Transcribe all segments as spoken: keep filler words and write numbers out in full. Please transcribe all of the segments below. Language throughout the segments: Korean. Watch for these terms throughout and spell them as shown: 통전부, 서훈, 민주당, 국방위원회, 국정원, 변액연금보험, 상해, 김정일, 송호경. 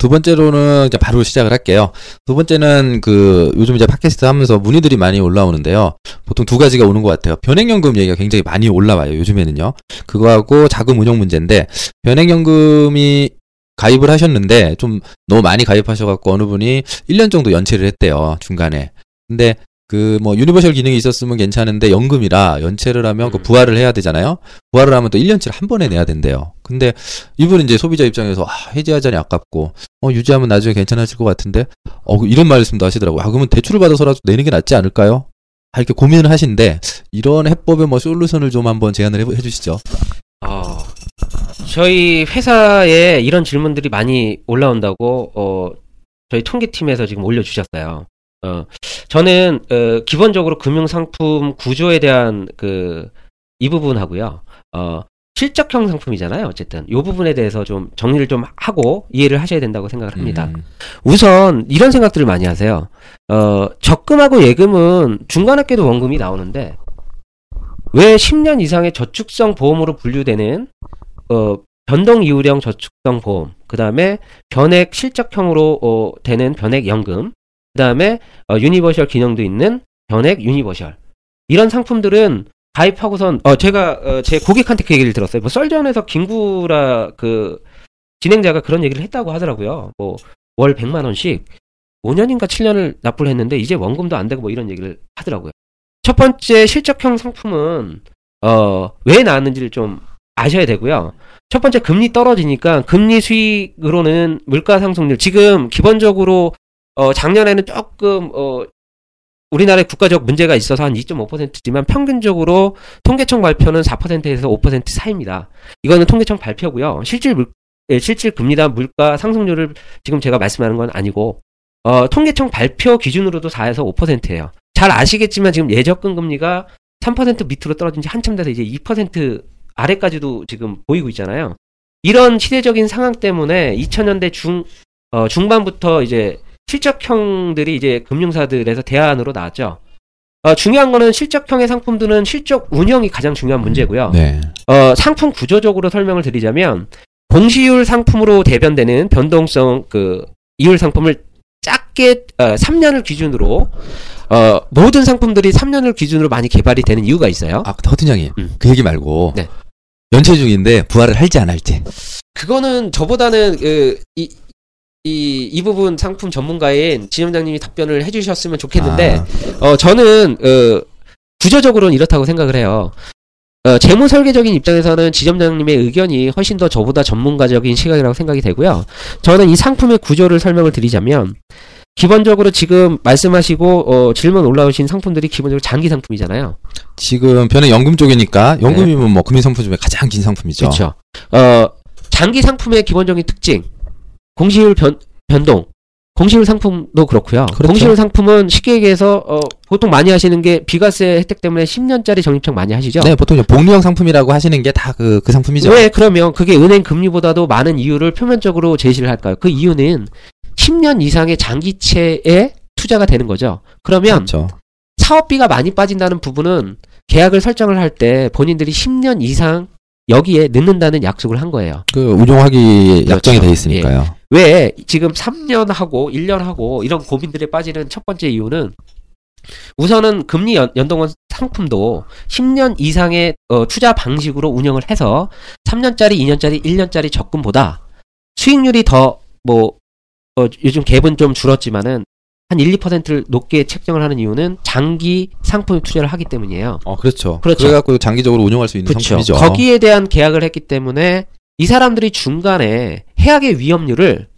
두 번째로는 이제 바로 시작을 할게요. 두 번째는 그 요즘 이제 팟캐스트 하면서 문의들이 많이 올라오는데요. 보통 두 가지가 오는 것 같아요. 변액연금 얘기가 굉장히 많이 올라와요, 요즘에는요. 그거하고 자금 운용 문제인데, 변액연금이 가입을 하셨는데 좀 너무 많이 가입하셔갖고 어느 분이 일 년 정도 연체를 했대요, 중간에. 근데 그 뭐 유니버셜 기능이 있었으면 괜찮은데 연금이라 연체를 하면 그 부활을 해야 되잖아요. 부활을 하면 또 일 년치를 한 번에 내야 된대요. 근데 이분은 이제 소비자 입장에서 아, 해지하자니 아깝고 어 유지하면 나중에 괜찮아질 것 같은데 어 이런 말씀도 하시더라고요. 아, 그러면 대출을 받아서라도 내는 게 낫지 않을까요? 아, 이렇게 고민을 하신데 이런 해법의 뭐 솔루션을 좀 한번 제안을 해, 해주시죠. 어, 저희 회사에 이런 질문들이 많이 올라온다고 어, 저희 통계팀에서 지금 올려주셨어요. 어, 저는, 어, 기본적으로 금융상품 구조에 대한, 그, 이 부분하고요, 어, 실적형 상품이잖아요. 어쨌든, 요 부분에 대해서 좀 정리를 좀 하고 이해를 하셔야 된다고 생각을 합니다. 음. 우선, 이런 생각들을 많이 하세요. 어, 적금하고 예금은 중간학계도 원금이 나오는데, 왜 십 년 이상의 저축성 보험으로 분류되는, 어, 변동 이율형 저축성 보험, 그 다음에 변액 실적형으로, 어, 되는 변액연금, 그 다음에 어, 유니버셜 기능도 있는 변액 유니버셜, 이런 상품들은 가입하고선 어 제가 어, 제 고객한테 그 얘기를 들었어요. 뭐 썰전에서 김구라 그 진행자가 그런 얘기를 했다고 하더라고요. 뭐 월 백만 원씩 오 년인가 칠 년을 납부를 했는데 이제 원금도 안 되고 뭐 이런 얘기를 하더라고요. 첫 번째 실적형 상품은 어 왜 나왔는지를 좀 아셔야 되고요. 첫 번째, 금리 떨어지니까 금리 수익으로는 물가 상승률, 지금 기본적으로 어, 작년에는 조금, 어, 우리나라의 국가적 문제가 있어서 한 이 점 오 퍼센트지만 평균적으로 통계청 발표는 사 퍼센트에서 오 퍼센트 사이입니다. 이거는 통계청 발표고요. 실질 물, 예, 실질 금리나 물가 상승률을 지금 제가 말씀하는 건 아니고, 어, 통계청 발표 기준으로도 사에서 오 퍼센트예요. 잘 아시겠지만 지금 예적금 금리가 삼 퍼센트 밑으로 떨어진 지 한참 돼서 이제 이 퍼센트 아래까지도 지금 보이고 있잖아요. 이런 시대적인 상황 때문에 이천 년대 중, 어, 중반부터 이제 실적형들이 이제 금융사들에서 대안으로 나왔죠. 어, 중요한 거는 실적형의 상품들은 실적 운영이 가장 중요한 문제고요. 네. 어, 상품 구조적으로 설명을 드리자면, 공시율 상품으로 대변되는 변동성 그 이율 상품을 작게 어, 삼 년을 기준으로 어, 모든 상품들이 삼 년을 기준으로 많이 개발이 되는 이유가 있어요. 아, 허튼장님, 음. 그 얘기 말고 네. 연체 중인데 부활을 할지 안 할지. 그거는 저보다는 그, 이 이, 이 부분 상품 전문가인 진영장님이 답변을 해주셨으면 좋겠는데, 아. 어, 저는, 어, 구조적으로는 이렇다고 생각을 해요. 어, 재무 설계적인 입장에서는 지점장님의 의견이 훨씬 더 저보다 전문가적인 시각이라고 생각이 되고요. 저는 이 상품의 구조를 설명을 드리자면, 기본적으로 지금 말씀하시고 어, 질문 올라오신 상품들이 기본적으로 장기 상품이잖아요. 지금 변액연금 쪽이니까, 연금이면 네. 뭐 금융상품 중에 가장 긴 상품이죠. 그렇죠. 어, 장기 상품의 기본적인 특징. 공시율 변, 변동, 공시율 상품도 그렇고요. 그렇죠. 공시율 상품은 쉽게 얘기해서 어, 보통 많이 하시는 게 비과세 혜택 때문에 십 년짜리 적립청 많이 하시죠. 네, 보통 복리형 상품이라고 하시는 게 다 그 그 상품이죠. 왜 그러면 그게 은행 금리보다도 많은 이유를 표면적으로 제시를 할까요? 그 이유는 십 년 이상의 장기채에 투자가 되는 거죠. 그러면 그렇죠. 사업비가 많이 빠진다는 부분은 계약을 설정을 할 때 본인들이 십 년 이상 여기에 넣는다는 약속을 한 거예요. 그 운용하기 약정이 그렇죠. 돼 있으니까요. 예. 왜 지금 삼 년하고 일 년하고 이런 고민들에 빠지는 첫 번째 이유는, 우선은 금리 연, 연동원 상품도 십 년 이상의 어, 투자 방식으로 운영을 해서 삼 년짜리, 이 년짜리, 일 년짜리 적금보다 수익률이 더 뭐 어, 요즘 갭은 좀 줄었지만은 한 일, 이 퍼센트를 높게 책정을 하는 이유는 장기 상품에 투자를 하기 때문이에요. 어, 그렇죠. 그렇죠. 그래갖고 장기적으로 운용할 수 있는 그렇죠. 상품이죠. 거기에 대한 계약을 했기 때문에 이 사람들이 중간에 해악의 위험률을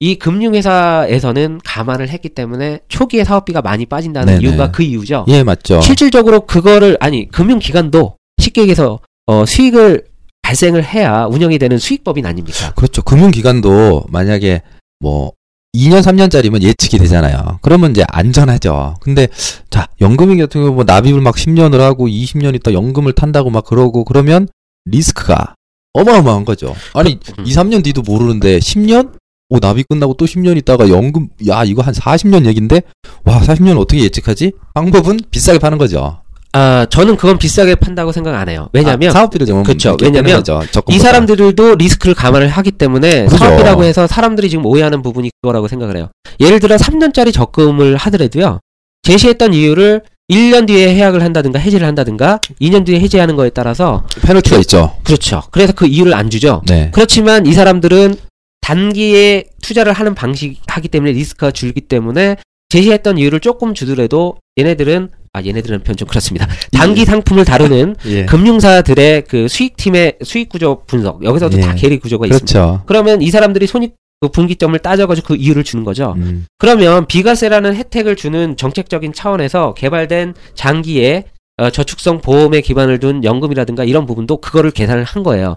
이 금융회사에서는 감안을 했기 때문에 초기에 사업비가 많이 빠진다는 네네. 이유가 그 이유죠. 예, 맞죠. 실질적으로 그거를, 아니, 금융기관도 쉽게 얘기해서 어, 수익을 발생을 해야 운영이 되는 수익법인 아닙니까? 그렇죠. 금융기관도 만약에 뭐 이 년, 삼 년짜리면 예측이 되잖아요. 그러면 이제 안전하죠. 근데, 자, 연금이 같은 경우 뭐 납입을 막 십 년을 하고 이십 년 있다 연금을 탄다고 막 그러고 그러면 리스크가 어마어마한 거죠. 아니, 이, 삼 년 뒤도 모르는데 십 년? 오, 납입 끝나고 또 십 년 있다가 연금, 야, 이거 한 사십 년 얘기인데? 와, 사십 년 어떻게 예측하지? 방법은 비싸게 파는 거죠. 아, 저는 그건 비싸게 판다고 생각 안 해요. 왜냐면. 아, 사업비를 좀. 그렇죠. 왜냐면. 이 사람들도 리스크를 감안을 하기 때문에. 그렇죠. 사업비라고 해서 사람들이 지금 오해하는 부분이 그거라고 생각을 해요. 예를 들어 삼 년짜리 적금을 하더라도요. 제시했던 이유를 일 년 뒤에 해약을 한다든가 해지를 한다든가 이 년 뒤에 해지하는 거에 따라서. 페널티가 그, 있죠. 그렇죠. 그래서 그 이유를 안 주죠. 네. 그렇지만 이 사람들은 단기에 투자를 하는 방식 하기 때문에 리스크가 줄기 때문에 제시했던 이유를 조금 주더라도 얘네들은 아, 얘네들은 표현 좀 그렇습니다. 단기 상품을 다루는 예. 금융사들의 그 수익팀의 수익구조 분석. 여기서도 예. 다 괴리구조가 그렇죠. 있습니다. 그러면 이 사람들이 손익, 그 분기점을 따져가지고 그 이유를 주는 거죠. 음. 그러면 비과세라는 혜택을 주는 정책적인 차원에서 개발된 장기의 어, 저축성 보험에 기반을 둔 연금이라든가 이런 부분도 그거를 계산을 한 거예요.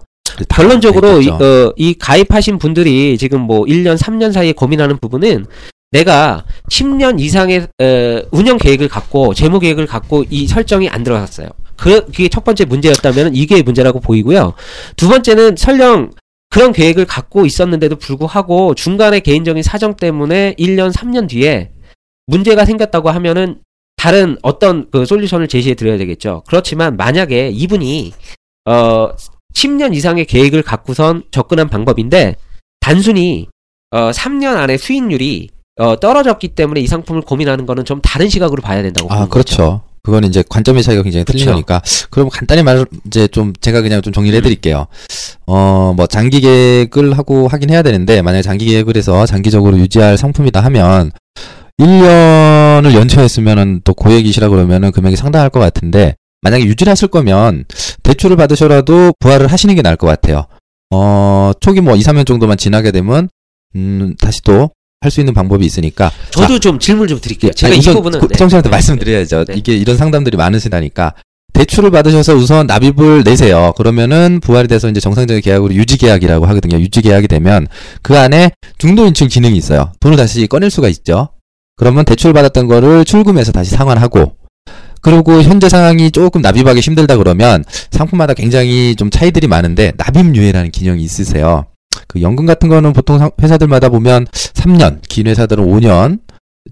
결론적으로, 이, 어, 이 가입하신 분들이 지금 뭐 일 년, 삼 년 사이에 고민하는 부분은 내가 십 년 이상의 에, 운영 계획을 갖고 재무 계획을 갖고 이 설정이 안 들어갔어요. 그, 그게 첫 번째 문제였다면 이게 문제라고 보이고요. 두 번째는 설령 그런 계획을 갖고 있었는데도 불구하고 중간에 개인적인 사정 때문에 일 년, 삼 년 뒤에 문제가 생겼다고 하면은 다른 어떤 그 솔루션을 제시해 드려야 되겠죠. 그렇지만 만약에 이분이 어, 십 년 이상의 계획을 갖고선 접근한 방법인데 단순히 어, 삼 년 안에 수익률이 어, 떨어졌기 때문에 이 상품을 고민하는 거는 좀 다른 시각으로 봐야 된다고 봅니다. 아, 그렇죠. 거죠. 그건 이제 관점의 차이가 굉장히 그렇죠. 틀리니까. 그럼 간단히 말, 이제 좀, 제가 그냥 좀 정리를 해드릴게요. 어, 뭐, 장기 계획을 하고 하긴 해야 되는데, 만약에 장기 계획을 해서 장기적으로 유지할 상품이다 하면, 일 년을 연체했으면은 또 고액이시라 그러면은 금액이 상당할 것 같은데, 만약에 유지를 하실 거면, 대출을 받으셔라도 부활을 하시는 게 나을 것 같아요. 어, 초기 뭐, 이, 삼 년 정도만 지나게 되면, 음, 다시 또, 할 수 있는 방법이 있으니까. 저도 자, 좀 질문 좀 드릴게요. 제가 아니, 우선 이 부분은. 청취자한테 네. 말씀드려야죠. 네. 이게 이런 상담들이 많으시다니까. 대출을 받으셔서 우선 납입을 내세요. 그러면은 부활이 돼서 이제 정상적인 계약으로 유지계약이라고 하거든요. 유지계약이 되면 그 안에 중도인출 기능이 있어요. 돈을 다시 꺼낼 수가 있죠. 그러면 대출 받았던 거를 출금해서 다시 상환하고 그리고 현재 상황이 조금 납입하기 힘들다 그러면 상품마다 굉장히 좀 차이들이 많은데 납입유예라는 기능이 있으세요. 그 연금 같은 거는 보통 회사들마다 보면 삼 년, 긴 회사들은 오 년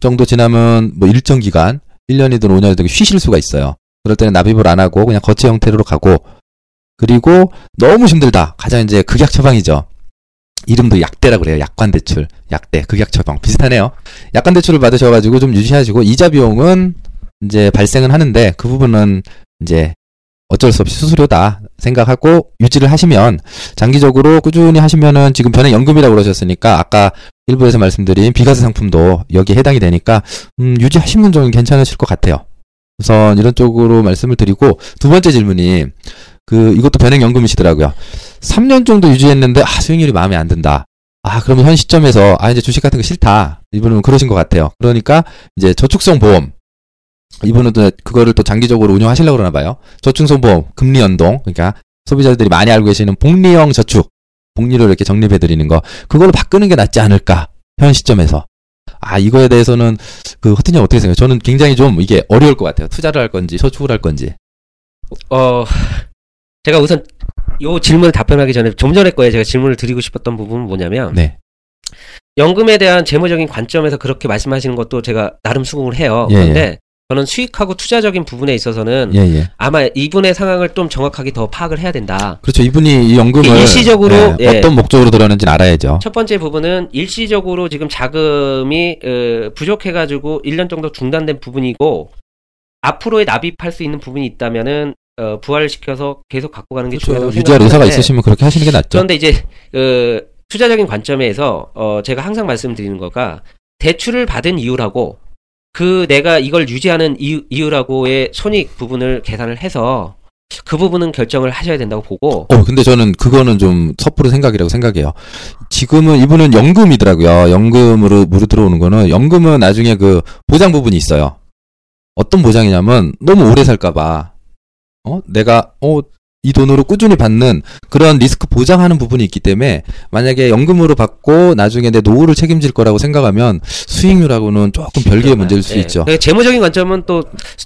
정도 지나면 뭐 일정 기간, 일 년이든 오 년이든 쉬실 수가 있어요. 그럴 때는 납입을 안 하고 그냥 거치 형태로 가고 그리고 너무 힘들다. 가장 이제 극약 처방이죠. 이름도 약대라고 그래요. 약관 대출, 약대, 극약 처방 비슷하네요. 약관 대출을 받으셔가지고 좀 유지하시고 이자 비용은 이제 발생은 하는데 그 부분은 이제 어쩔 수 없이 수수료다 생각하고 유지를 하시면 장기적으로 꾸준히 하시면은 지금 변액연금이라고 그러셨으니까 아까 일부에서 말씀드린 비과세 상품도 여기에 해당이 되니까 음, 유지하시면 좀 괜찮으실 것 같아요. 우선 이런 쪽으로 말씀을 드리고 두 번째 질문이 그 이것도 변액연금이시더라고요. 삼 년 정도 유지했는데 아 수익률이 마음에 안 든다. 아 그러면 현 시점에서 아 이제 주식 같은 거 싫다. 이분은 그러신 것 같아요. 그러니까 이제 저축성 보험 이분은 또 그거를 또 장기적으로 운영하시려고 그러나 봐요. 저축성 보험, 금리 연동, 그러니까 소비자들이 많이 알고 계시는 복리형 저축, 복리로 이렇게 정립해 드리는 거, 그걸로 바꾸는 게 낫지 않을까 현 시점에서. 아 이거에 대해서는 그 허튼이 어떻게 생각해요? 저는 굉장히 좀 이게 어려울 것 같아요. 투자를 할 건지 저축을 할 건지. 어 제가 우선 요 질문을 답변하기 전에 좀 전에 거에 제가 질문을 드리고 싶었던 부분은 뭐냐면. 네. 연금에 대한 재무적인 관점에서 그렇게 말씀하시는 것도 제가 나름 수긍을 해요. 그런데. 예, 예. 저는 수익하고 투자적인 부분에 있어서는 예, 예. 아마 이분의 상황을 좀 정확하게 더 파악을 해야 된다. 그렇죠. 이분이 이 연금을 일시적으로 예, 예. 어떤 목적으로 들어가는지는 알아야죠. 첫 번째 부분은 일시적으로 지금 자금이 으, 부족해가지고 일 년 정도 중단된 부분이고 앞으로의 납입할 수 있는 부분이 있다면은 어, 부활시켜서 계속 갖고 가는 게 그렇죠. 중요하다고 생각합니다. 유지할 의사가 있으시면 그렇게 하시는 게 낫죠. 그런데 이제 으, 투자적인 관점에서 어, 제가 항상 말씀드리는 거가 대출을 받은 이유라고. 그 내가 이걸 유지하는 이유, 이유라고의 손익 부분을 계산을 해서 그 부분은 결정을 하셔야 된다고 보고. 어, 근데 저는 그거는 좀 섣부른 생각이라고 생각해요. 지금은 이분은 연금이더라고요. 연금으로 물어 들어오는 거는 연금은 나중에 그 보장 부분이 있어요. 어떤 보장이냐면 너무 오래 살까봐. 어, 내가 어 이 돈으로 꾸준히 받는 그런 리스크 보장하는 부분이 있기 때문에 만약에 연금으로 받고 나중에 내 노후를 책임질 거라고 생각하면 수익률하고는 조금 별개의 문제일 수 예. 있죠. 그러니까 재무적인 관점은 또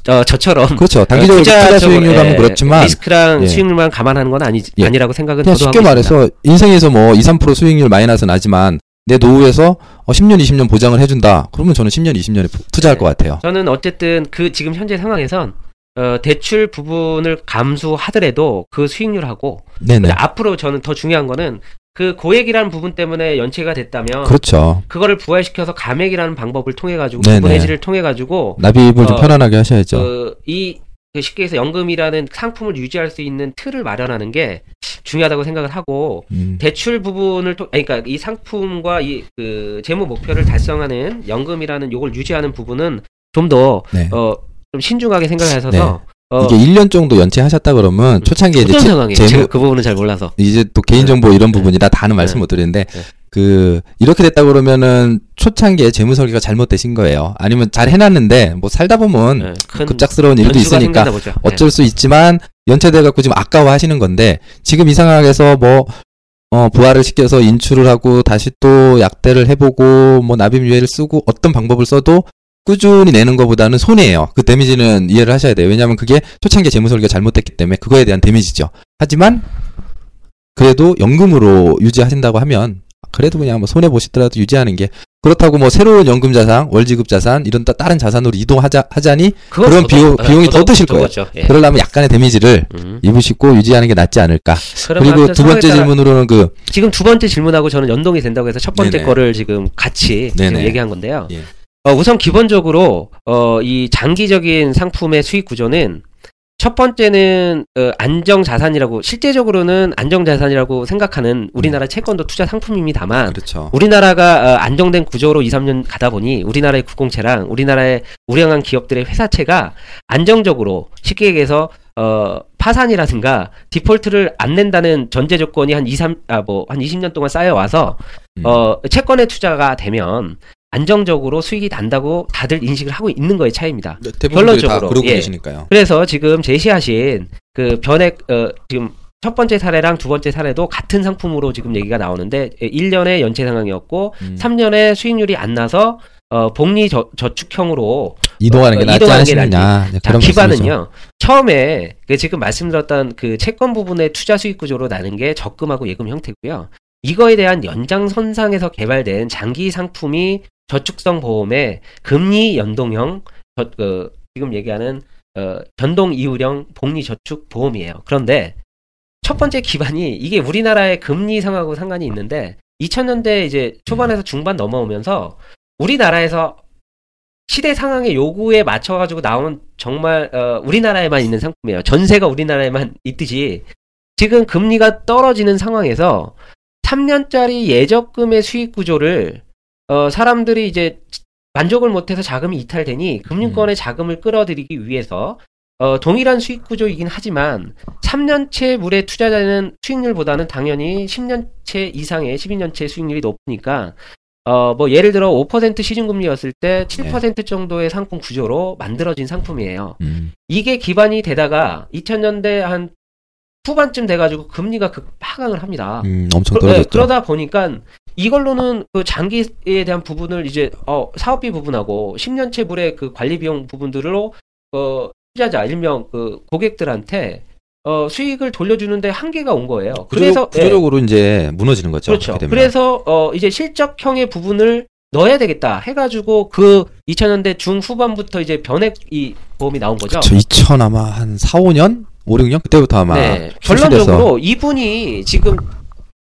어, 저처럼 그렇죠. 단기적으로 투자 수익률하면 예. 그렇지만 리스크랑 예. 수익률만 감안하는 건 아니, 예. 아니라고 생각은 저도 쉽게 하고 말해서 있습니다. 인생에서 뭐 이, 삼 퍼센트 수익률 마이너스는 나지만 내 노후에서 십 년, 이십 년 보장을 해준다. 그러면 저는 십 년, 이십 년에 투자할 네. 것 같아요. 저는 어쨌든 그 지금 현재 상황에선 어, 대출 부분을 감수하더라도 그 수익률하고 네네. 앞으로 저는 더 중요한 거는 그 고액이라는 부분 때문에 연체가 됐다면 그렇죠. 그거를 부활시켜서 감액이라는 방법을 통해 가지고 분해지를 통해 가지고 납입을 어, 좀 편안하게 하셔야죠. 어, 이 쉽게 해서 연금이라는 상품을 유지할 수 있는 틀을 마련하는 게 중요하다고 생각을 하고 음. 대출 부분을 통, 그러니까 이 상품과 이 그 재무 목표를 달성하는 연금이라는 요걸 유지하는 부분은 좀 더 네. 어, 좀 신중하게 생각하셔서 네. 어, 이게 일 년 정도 연체하셨다 그러면 음, 초창기에 이제 상황이에요. 재무, 제가 그 부분은 잘 몰라서 이제 또 개인정보 네. 이런 부분이라 다는 네. 말씀 네. 못 드리는데 네. 그 이렇게 됐다 그러면은 초창기에 재무 설계가 잘못되신 거예요. 아니면 잘 해놨는데 뭐 살다 보면 네, 큰, 급작스러운 일도 있으니까 어쩔 네. 수 있지만 연체돼 갖고 지금 아까워하시는 건데 지금 이 상황에서 뭐 어, 부활을 시켜서 인출을 하고 다시 또 약대를 해보고 뭐 납입유예를 쓰고 어떤 방법을 써도 꾸준히 내는 것보다는 손해예요. 그 데미지는 이해를 하셔야 돼요. 왜냐하면 그게 초창기에 재무 설계가 잘못됐기 때문에 그거에 대한 데미지죠. 하지만 그래도 연금으로 유지하신다고 하면 그래도 그냥 뭐 손해 보시더라도 유지하는 게 그렇다고 뭐 새로운 연금 자산, 월지급 자산 이런 다른 자산으로 이동하자 하자니 그런 비용 비용이 더 드실 거예요. 예. 그러려면 약간의 데미지를 음. 입으시고 유지하는 게 낫지 않을까. 그리고 두 번째 질문으로는 그 지금 두 번째 질문하고 저는 연동이 된다고 해서 첫 번째 네네. 거를 지금 같이 지금 얘기한 건데요. 예. 어, 우선 기본적으로 어, 이 장기적인 상품의 수익 구조는 첫 번째는 어, 안정자산이라고 실제적으로는 안정자산이라고 생각하는 우리나라 채권도 투자 상품입니다만 그렇죠. 우리나라가 어, 안정된 구조로 이, 삼 년 가다 보니 우리나라의 국공채랑 우리나라의 우량한 기업들의 회사채가 안정적으로 쉽게 얘기해서 어, 파산이라든가 디폴트를 안 낸다는 전제 조건이 한 이, 삼, 아, 뭐, 한 이십 년 동안 쌓여와서 음. 어, 채권에 투자가 되면 안정적으로 수익이 난다고 다들 인식을 하고 있는 거의 차이입니다. 네, 결론적으로 다 그러고 예. 계시니까요. 그래서 지금 제시하신 그 변액 어, 지금 첫 번째 사례랑 두 번째 사례도 같은 상품으로 지금 얘기가 나오는데 일 년의 연체 상황이었고 음. 삼 년의 수익률이 안 나서 어, 복리 저, 저축형으로 이동하는 게 어, 낫지 않으시느냐. 네, 자, 기반은요. 처음에 그 지금 말씀드렸던 그 채권 부분의 투자 수익 구조로 나는 게 적금하고 예금 형태고요. 이거에 대한 연장선상에서 개발된 장기 상품이 저축성 보험의 금리 연동형, 저, 그, 지금 얘기하는 어, 변동 이율형 복리 저축 보험이에요. 그런데 첫 번째 기반이 이게 우리나라의 금리 상하고 상관이 있는데 이천 년대 이제 초반에서 중반 넘어오면서 우리나라에서 시대 상황의 요구에 맞춰가지고 나온 정말 어, 우리나라에만 있는 상품이에요. 전세가 우리나라에만 있듯이 지금 금리가 떨어지는 상황에서 삼 년짜리 예적금의 수익 구조를 어, 사람들이 이제 만족을 못해서 자금이 이탈되니 금융권의 자금을 끌어들이기 위해서 어, 동일한 수익 구조이긴 하지만 삼 년채물에 투자되는 수익률보다는 당연히 십 년채 이상의 십이 년채 수익률이 높으니까 어, 뭐 예를 들어 오 퍼센트 시중금리였을 때 칠 퍼센트 정도의 상품 구조로 만들어진 상품이에요. 음. 이게 기반이 되다가 이천 년대 한 후반쯤 돼가지고 금리가 급하강을 합니다. 음, 엄청 떨어졌죠. 그러, 네, 그러다 보니까 이걸로는 그 장기에 대한 부분을 이제 어, 사업비 부분하고 십 년채물의 그 관리 비용 부분들로 어, 투자자 일명 그 고객들한테 어, 수익을 돌려주는데 한계가 온 거예요. 구조, 그래서 구조적으로 예. 이제 무너지는 거죠. 그렇죠. 그래서 어, 이제 실적형의 부분을 넣어야 되겠다 해가지고 그 이천 년대 중 후반부터 이제 변액 이 보험이 나온 거죠. 그렇죠. 이천 아마 한 사, 오 년? 오, 육 년? 그때부터 아마 네. 결론적으로 이분이 지금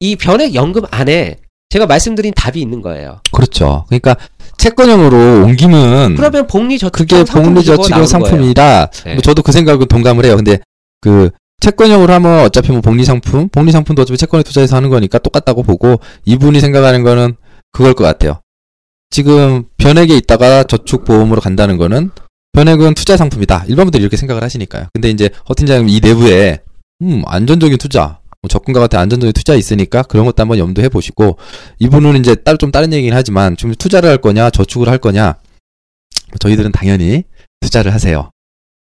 이 변액 연금 안에 제가 말씀드린 답이 있는 거예요. 그렇죠. 그러니까 채권형으로 옮기면 그러면 복리저축형 상품이 상품이라 네. 뭐 저도 그 생각은 동감을 해요. 근데 그 채권형으로 하면 어차피 뭐 복리상품 복리상품도 어차피 채권에 투자해서 하는 거니까 똑같다고 보고 이분이 생각하는 거는 그걸 것 같아요. 지금 변액에 있다가 저축보험으로 간다는 거는 변액은 투자 상품이다. 일반 분들이 이렇게 생각을 하시니까요. 근데 이제 허팀장님 이 내부에 음 안전적인 투자 뭐 적금과 같은 안전적인 투자 있으니까 그런 것도 한번 염두해 보시고 이분은 이제 따로 좀 다른 얘기긴 하지만 지금 투자를 할 거냐 저축을 할 거냐 저희들은 당연히 투자를 하세요.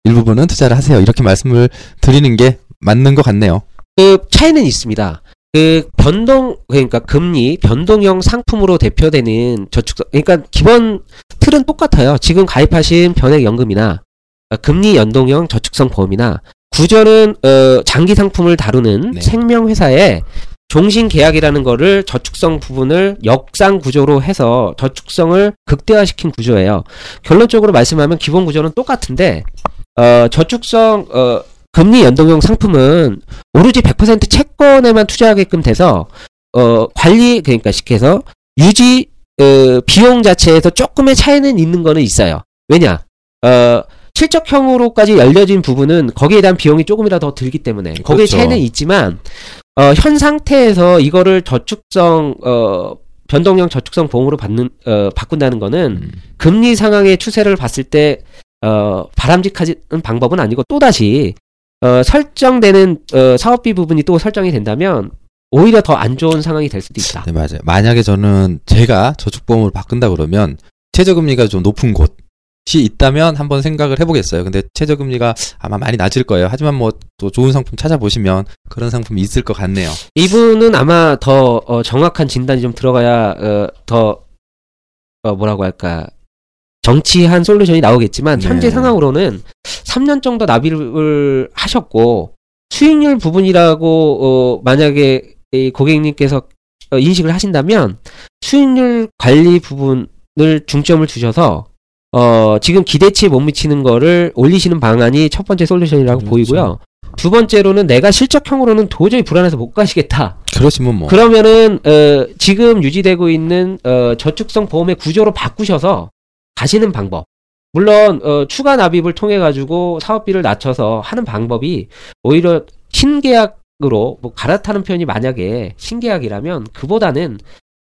일부분은 투자를 하세요. 이렇게 말씀을 드리는 게 맞는 것 같네요. 그 차이는 있습니다. 그 변동, 그러니까 금리 변동형 상품으로 대표되는 저축, 그러니까 기본 틀은 똑같아요. 지금 가입하신 변액연금이나 금리 연동형 저축성 보험이나 구절은 어, 장기 상품을 다루는 네. 생명회사의 종신계약이라는 거를 저축성 부분을 역상 구조로 해서 저축성을 극대화시킨 구조예요. 결론적으로 말씀하면 기본 구조는 똑같은데 어, 저축성 어, 금리 연동형 상품은 오로지 백 퍼센트 채권에만 투자하게끔 돼서 어, 관리 그러니까 시켜서 유지 어, 비용 자체에서 조금의 차이는 있는 거는 있어요. 왜냐? 어, 실적형으로까지 열려진 부분은 거기에 대한 비용이 조금이라도 더 들기 때문에 거기에 그렇죠. 차이는 있지만 어, 현 상태에서 이거를 저축성 어, 변동형 저축성 보험으로 받는 어, 바꾼다는 거는 음. 금리 상황의 추세를 봤을 때 어, 바람직한 방법은 아니고 또다시 어, 설정되는 어, 사업비 부분이 또 설정이 된다면 오히려 더 안 좋은 상황이 될 수도 있다. 네, 맞아요. 만약에 저는 제가 저축보험으로 바꾼다 그러면 최저금리가 좀 높은 곳 시 있다면 한번 생각을 해보겠어요. 근데 최저금리가 아마 많이 낮을 거예요. 하지만 뭐 또 좋은 상품 찾아보시면 그런 상품이 있을 것 같네요. 이분은 아마 더 어, 정확한 진단이 좀 들어가야 어, 더 어, 뭐라고 할까 정치한 솔루션이 나오겠지만 네. 현재 상황으로는 삼 년 정도 납입을 하셨고 수익률 부분이라고 어, 만약에 이 고객님께서 어, 인식을 하신다면 수익률 관리 부분을 중점을 주셔서 어, 지금 기대치에 못 미치는 거를 올리시는 방안이 첫 번째 솔루션이라고 그렇죠. 보이고요. 두 번째로는 내가 실적형으로는 도저히 불안해서 못 가시겠다. 그러시면 뭐. 그러면은, 어, 지금 유지되고 있는, 어, 저축성 보험의 구조로 바꾸셔서 가시는 방법. 물론, 어, 추가 납입을 통해가지고 사업비를 낮춰서 하는 방법이 오히려 신계약으로 뭐 갈아타는 편이 만약에 신계약이라면 그보다는,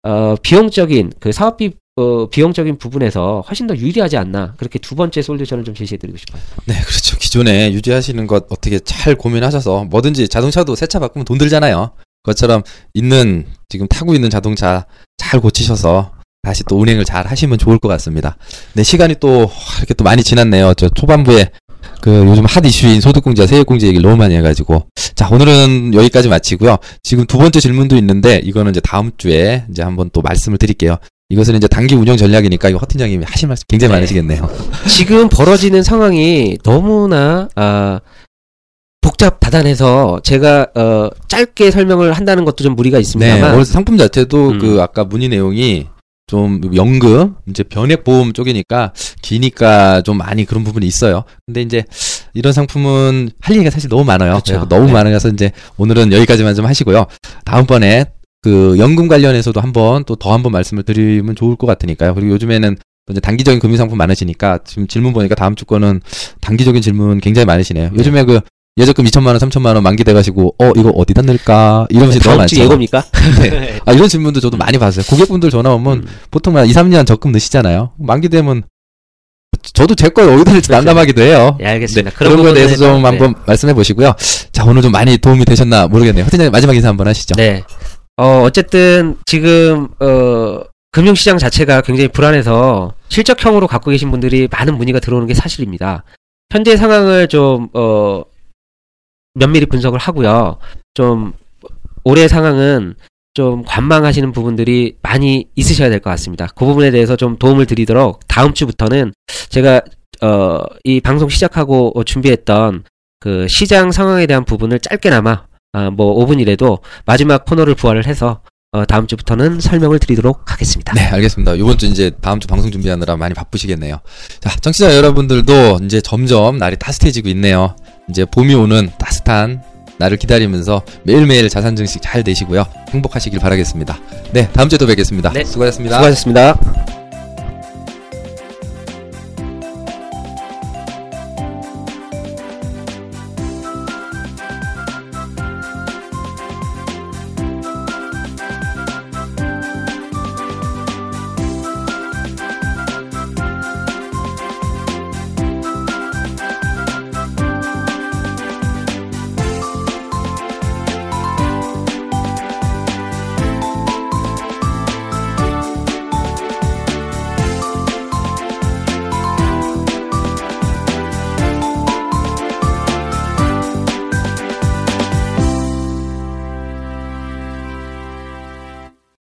어, 비용적인 그 사업비 어, 비용적인 부분에서 훨씬 더 유리하지 않나 그렇게 두 번째 솔루션을 좀 제시해드리고 싶어요. 네, 그렇죠. 기존에 유지하시는 것 어떻게 잘 고민하셔서 뭐든지 자동차도 새 차 바꾸면 돈 들잖아요. 그것처럼 있는 지금 타고 있는 자동차 잘 고치셔서 다시 또 운행을 잘 하시면 좋을 것 같습니다. 네, 시간이 또 이렇게 또 많이 지났네요. 저 초반부에 그 요즘 핫 이슈인 소득공제와 세액공제 얘기를 너무 많이 해가지고 자 오늘은 여기까지 마치고요. 지금 두 번째 질문도 있는데 이거는 이제 다음 주에 이제 한번 또 말씀을 드릴게요. 이것은 이제 단기 운영 전략이니까 이거 허 팀장님이 하실 말씀 굉장히 네. 많으시겠네요. 지금 벌어지는 상황이 너무나 아, 복잡다단해서 제가 어, 짧게 설명을 한다는 것도 좀 무리가 있습니다만 네, 상품 자체도 음. 그 아까 문의 내용이 좀 연금 이제 변액보험 쪽이니까 기니까 좀 많이 그런 부분이 있어요. 근데 이제 이런 상품은 할 얘기가 사실 너무 많아요. 그렇죠. 너무 네. 많아서 이제 오늘은 여기까지만 좀 하시고요. 다음번에 그 연금 관련해서도 한번 또 더 한번 말씀을 드리면 좋을 것 같으니까요. 그리고 요즘에는 이제 단기적인 금융 상품 많으시니까 지금 질문 보니까 다음 주 거는 단기적인 질문 굉장히 많으시네요. 네. 요즘에 그 예적금 이천만 원, 삼천만 원 만기 돼가지고 어 이거 어디다 넣을까 이러면서 너무 많죠. 다음 주 예고입니까? 네. 아 이런 질문도 저도 많이 봤어요. 고객분들 전화 오면 음. 보통 한 이, 삼 년 적금 넣으시잖아요. 만기 되면 저도 제 거에 어디다 넣을지 난감하기도 해요. 예, 알겠습니다. 네, 그런, 그런 거에 대해서 좀 네. 한번 말씀해 보시고요. 자 오늘 좀 많이 도움이 되셨나 모르겠네요. 허팀장님 마지막 인사 한번 하시죠. 네. 어, 어쨌든, 지금, 어, 금융시장 자체가 굉장히 불안해서 실적형으로 갖고 계신 분들이 많은 문의가 들어오는 게 사실입니다. 현재 상황을 좀, 어, 면밀히 분석을 하고요. 좀, 올해 상황은 좀 관망하시는 부분들이 많이 있으셔야 될 것 같습니다. 그 부분에 대해서 좀 도움을 드리도록 다음 주부터는 제가, 어, 이 방송 시작하고 준비했던 그 시장 상황에 대한 부분을 짧게나마 아, 뭐 오 분이라도 마지막 코너를 부활을 해서 어, 다음 주부터는 설명을 드리도록 하겠습니다. 네, 알겠습니다. 이번 주 이제 다음 주 방송 준비하느라 많이 바쁘시겠네요. 자, 청취자 여러분들도 이제 점점 날이 따뜻해지고 있네요. 이제 봄이 오는 따뜻한 날을 기다리면서 매일매일 자산 증식 잘 되시고요. 행복하시길 바라겠습니다. 네, 다음 주에 또 뵙겠습니다. 네, 수고하셨습니다. 수고하셨습니다.